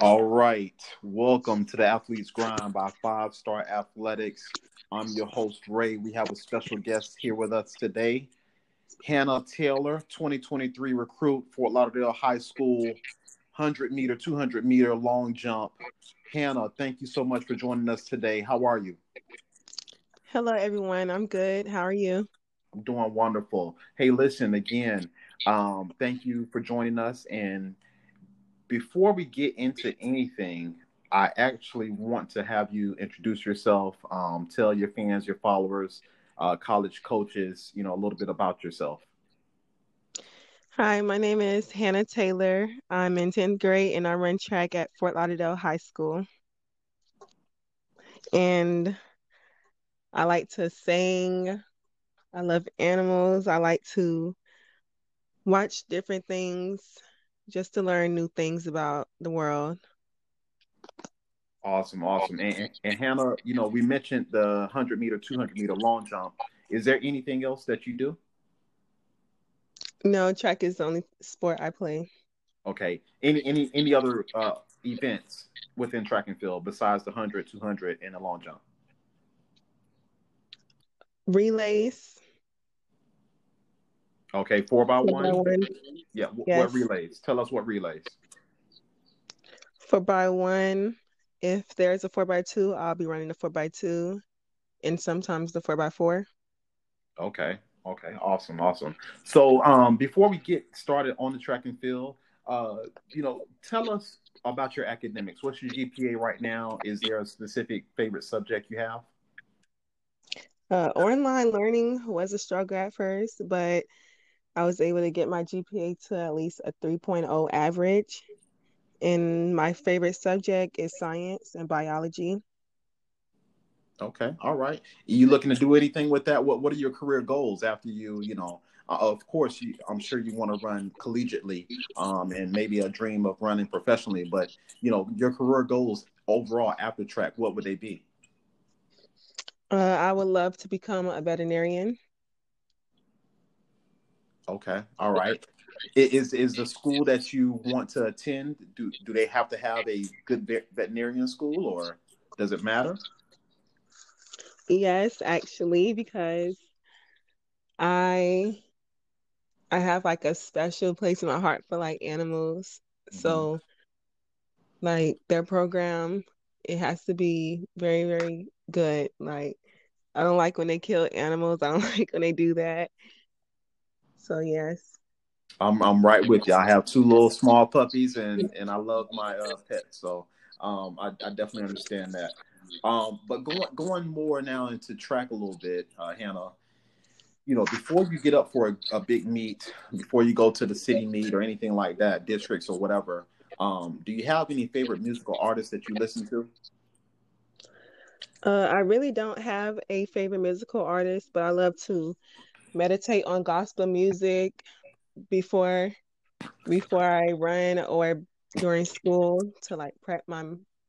All right. Welcome to the Athlete's Grind by Five Star Athletics. I'm your host, Ray. We have a special guest here with us today, Hannah Taylor, 2023 recruit, Fort Lauderdale High School, 100-meter, 200-meter long jump. Hannah, thank you so much for joining us today. How are you? Hello, everyone. I'm good. How are you? I'm doing wonderful. Hey, listen, again, thank you for joining us. And before we get into anything, I actually want to have you introduce yourself, tell your fans, your followers, college coaches, you know, a little bit about yourself. Hi, my name is Hannah Taylor. I'm in 10th grade and I run track at Fort Lauderdale High School. And I like to sing. I love animals. I like to watch different things, just to learn new things about the world. Awesome, awesome. And Hannah, you know, we mentioned the 100-meter, 200-meter long jump. Is there anything else that you do? No, track is the only sport I play. Okay. Any other events within track and field besides the 100, 200, and the long jump? Relays. Okay, 4x1. Yeah, yes. What relays? Tell us what relays. 4x1. If there's a 4x2, I'll be running the 4x2 and sometimes the 4x4. Okay. Awesome. So before we get started on the track and field, you know, tell us about your academics. What's your GPA right now? Is there a specific favorite subject you have? Online learning was a struggle at first, but I was able to get my GPA to at least a 3.0 average. And my favorite subject is science and biology. Okay. All right. Are you looking to do anything with that? What are your career goals after you know, of course, I'm sure you want to run collegiately and maybe a dream of running professionally, but, you know, your career goals overall after track, what would they be? I would love to become a veterinarian. Okay. All right. Is the school that you want to attend, do they have to have a good veterinarian school or does it matter? Yes, actually, because I have like a special place in my heart for like animals. Mm-hmm. So like their program, it has to be very, very good. Like I don't like when they kill animals. I don't like when they do that. So yes, I'm right with you. I have two little small puppies, and I love my pets. So I definitely understand that. But going more now into track a little bit, Hannah. You know, before you get up for a big meet, before you go to the city meet or anything like that, districts or whatever, do you have any favorite musical artists that you listen to? I really don't have a favorite musical artist, but I love to meditate on gospel music before I run or during school to like prep my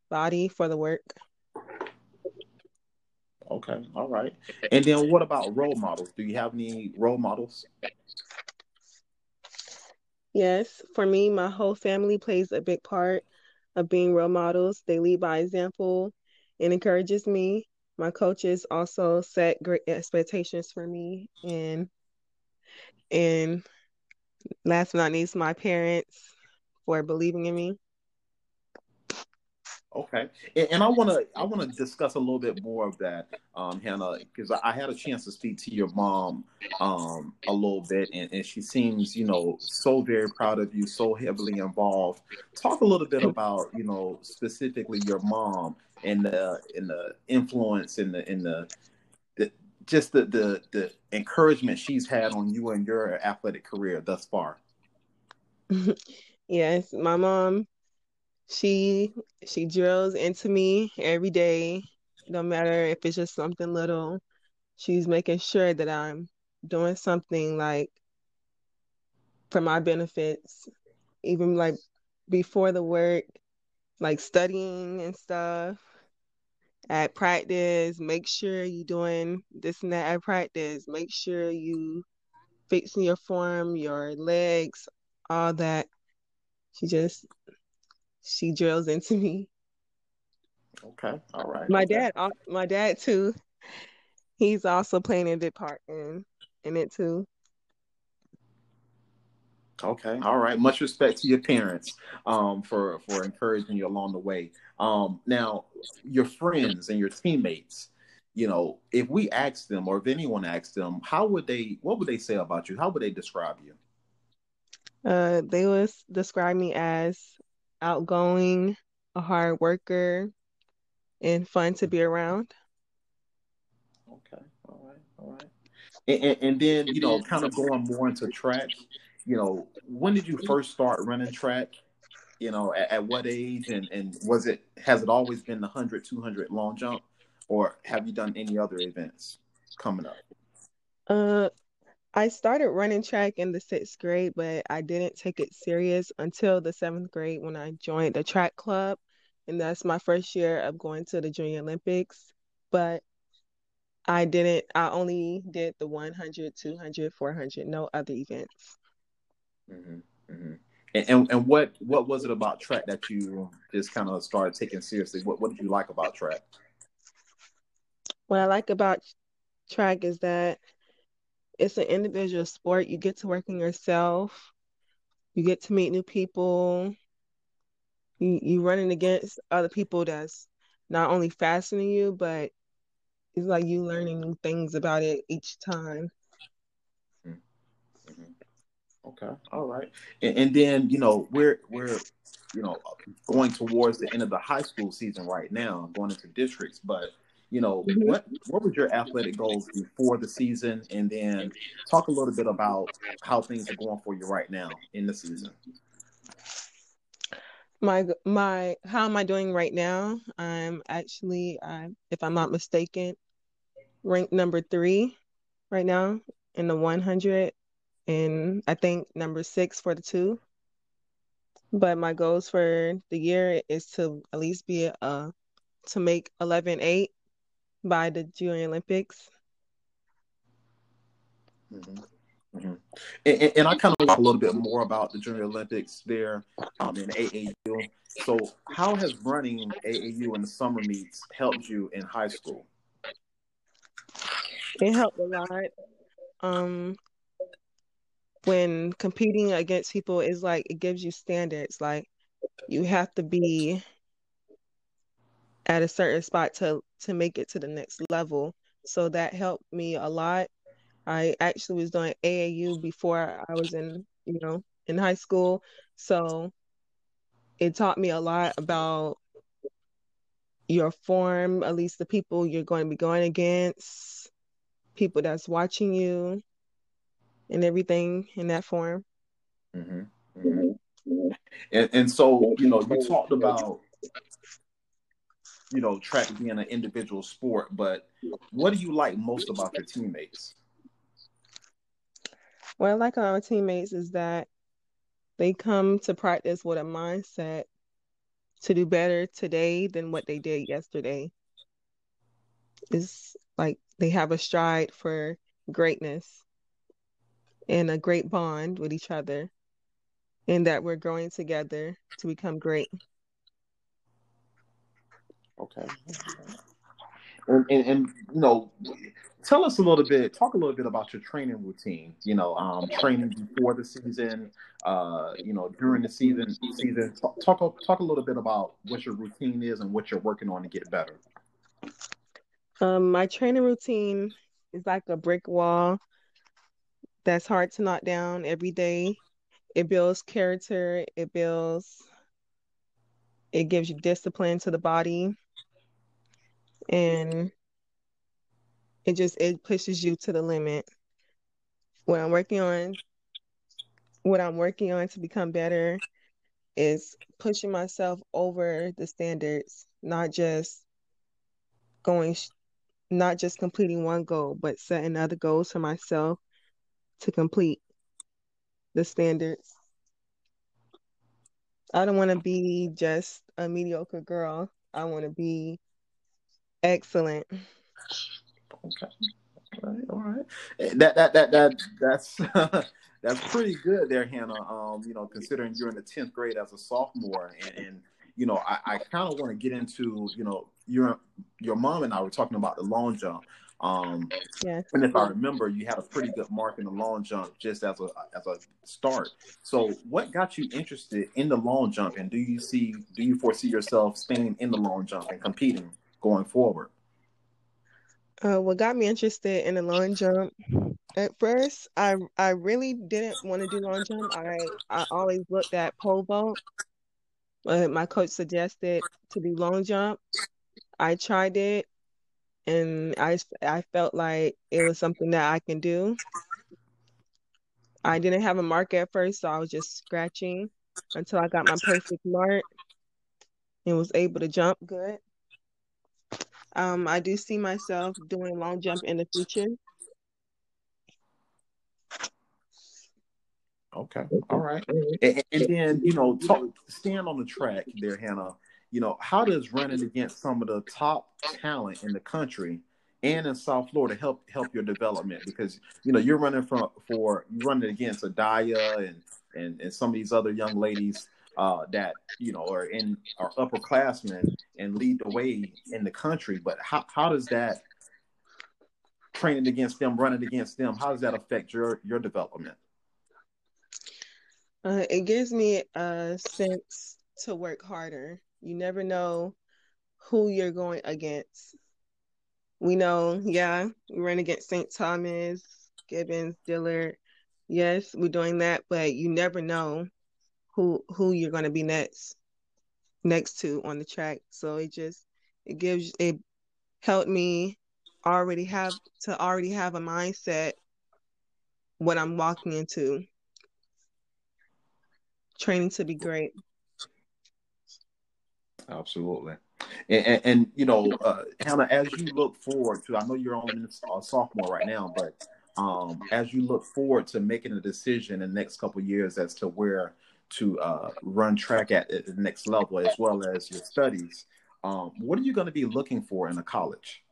body for the work. Okay, all right. And then what about role models? Do you have any role models? Yes, for me, my whole family plays a big part of being role models. They lead by example and encourages me. My coaches also set great expectations for me, and last but not least, my parents for believing in me. Okay, and I wanna discuss a little bit more of that, Hannah, because I had a chance to speak to your mom a little bit, and she seems, you know, so very proud of you, so heavily involved. Talk a little bit about, you know, specifically your mom and the influence and the encouragement she's had on you and your athletic career thus far. Yes, my mom. She drills into me every day, no matter if it's just something little. She's making sure that I'm doing something like for my benefits, even like before the work, like studying and stuff at practice. Make sure you're doing this and that at practice. Make sure you fixing your form, your legs, all that. She just she drills into me. Okay, all right. My dad too. He's also playing a big part in it too. Okay, all right. Much respect to your parents for encouraging you along the way. Now, your friends and your teammates. You know, if we asked them, or if anyone asked them, what would they say about you? How would they describe you? They would describe me as outgoing, a hard worker, and fun to be around. Okay. All right. And then, you know, kind of going more into track, you know, when did you first start running track? You know, at what age? And has it always been the 100, 200 long jump? Or have you done any other events coming up? I started running track in the 6th grade, but I didn't take it serious until the 7th grade when I joined the track club. And that's my first year of going to the Junior Olympics. But I only did the 100, 200, 400, no other events. Mm-hmm, mm-hmm. And what was it about track that you just kind of started taking seriously? What did you like about track? What I like about track is that it's an individual sport. You get to work on yourself. You get to meet new people. You're running against other people that's not only faster than you, but it's like you learning new things about it each time. Mm-hmm. Okay. All right. And then, you know, we're you know, going towards the end of the high school season right now, going into districts, but you know, what were your athletic goals before the season? And then talk a little bit about how things are going for you right now in the season. How am I doing right now? I'm actually, if I'm not mistaken, ranked number 3 right now in the 100, and I think number 6 for the 2. But my goals for the year is to at least be to make 11.8. by the Junior Olympics. Mm-hmm. Mm-hmm. And I kind of talk a little bit more about the Junior Olympics there in AAU. So how has running AAU in the summer meets helped you in high school? It helped a lot. When competing against people, it's like it gives you standards. Like you have to be at a certain spot to make it to the next level. So that helped me a lot. I actually was doing AAU before I was in high school. So it taught me a lot about your form, at least the people you're going to be going against, people that's watching you, and everything in that form. Mm-hmm. Mm-hmm. And so, you know, you talked about, you know, track being an individual sport, but what do you like most about your teammates? What I like about my teammates is that they come to practice with a mindset to do better today than what they did yesterday. It's like they have a stride for greatness and a great bond with each other, and that we're growing together to become great. Okay. And you know, tell us a little bit, talk a little bit about your training routine, you know, training before the season, you know, during the season. Talk a little bit about what your routine is and what you're working on to get better. My training routine is like a brick wall that's hard to knock down every day. It builds character, it gives you discipline to the body, and it pushes you to the limit. What I'm working on to become better is pushing myself over the standards, not just completing one goal, but setting other goals for myself to complete the standards. I don't want to be just a mediocre girl. I want to be excellent. Okay. All right. That's that's pretty good there, Hannah. You know, considering you're in the 10th grade as a sophomore, and you know, I kind of want to get into, you know, your mom and I were talking about the long jump. Yes. And if I remember, you had a pretty good mark in the long jump just as a start. So what got you interested in the long jump, and do you foresee yourself staying in the long jump and competing going forward? What got me interested in the long jump, at first, I really didn't want to do long jump. I always looked at pole vault. My coach suggested to do long jump. I tried it, and I felt like it was something that I can do. I didn't have a mark at first, so I was just scratching until I got my perfect mark and was able to jump good. I do see myself doing long jump in the future. Okay. All right. And then, you know, stand on the track there, Hannah. You know, how does running against some of the top talent in the country and in South Florida help your development? Because, you know, you're running against Adaya and some of these other young ladies that, you know, are upperclassmen and lead the way in the country. But how does that training against them, running against them, how does that affect your development? It gives me a sense to work harder. You never know who you're going against. We know, we ran against St. Thomas, Gibbons, Dillard. Yes, we're doing that, but you never know who you're going to be next to on the track. So it helped me already have a mindset what I'm walking into. Training to be great. Absolutely. And you know, Hannah, as you look forward to, I know you're only a sophomore right now, but as you look forward to making a decision in the next couple of years as to where to run track at the next level, as well as your studies, what are you going to be looking for in a college?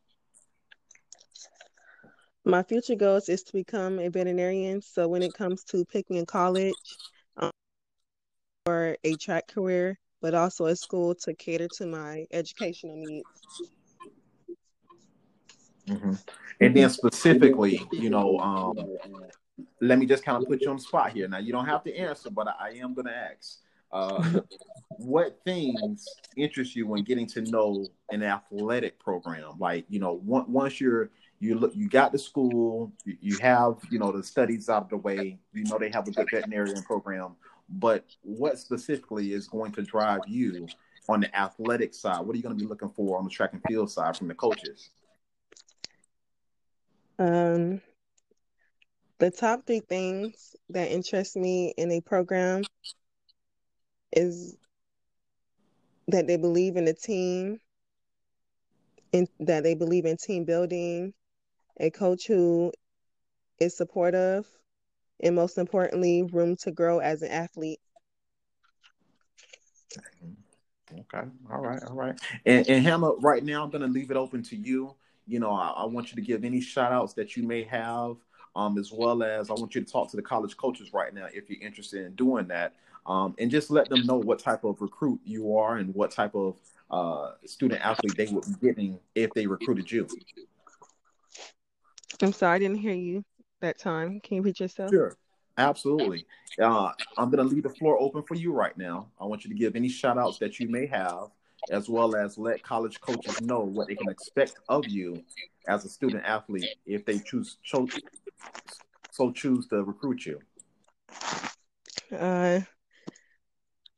My future goals is to become a veterinarian. So when it comes to picking a college, for a track career, but also a school to cater to my educational needs. Mm-hmm. And then specifically, you know, let me just kind of put you on the spot here. Now, you don't have to answer, but I am going to ask, what things interest you when getting to know an athletic program? Like, you know, once you got to school, you have, you know, the studies out of the way, you know, they have a good veterinarian program. But what specifically is going to drive you on the athletic side? What are you going to be looking for on the track and field side from the coaches? The top three things that interest me in a program is that they believe in the team, and that they believe in team building, a coach who is supportive, and most importantly, room to grow as an athlete. Okay. All right. And Hannah, right now I'm going to leave it open to you. You know, I want you to give any shout outs that you may have, as well as I want you to talk to the college coaches right now if you're interested in doing that, and just let them know what type of recruit you are and what type of student athlete they would be getting if they recruited you. I'm sorry, I didn't hear you that time. Can you repeat yourself? Sure. Absolutely. I'm going to leave the floor open for you right now. I want you to give any shout outs that you may have, as well as let college coaches know what they can expect of you as a student athlete if they choose to recruit you. I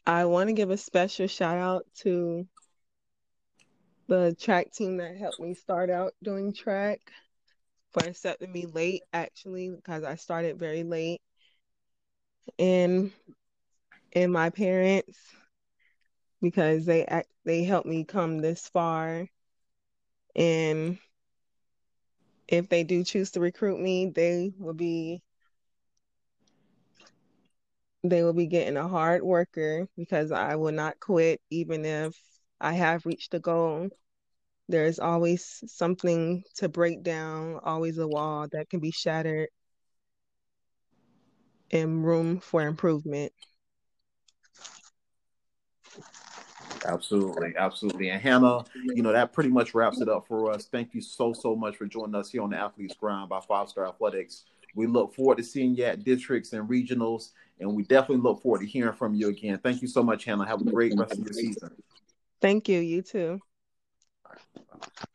want to give a special shout out to the track team that helped me start out doing track. For accepting me late, actually, because I started very late, and my parents, because they helped me come this far, and if they do choose to recruit me, they will be getting a hard worker, because I will not quit even if I have reached the goal. There's always something to break down, always a wall that can be shattered, and room for improvement. Absolutely. Absolutely. And Hannah, you know, that pretty much wraps it up for us. Thank you so, so much for joining us here on the Athlete's Grind by Five Star Athletics. We look forward to seeing you at districts and regionals, and we definitely look forward to hearing from you again. Thank you so much, Hannah. Have a great rest of your season. Thank you. You too. All right.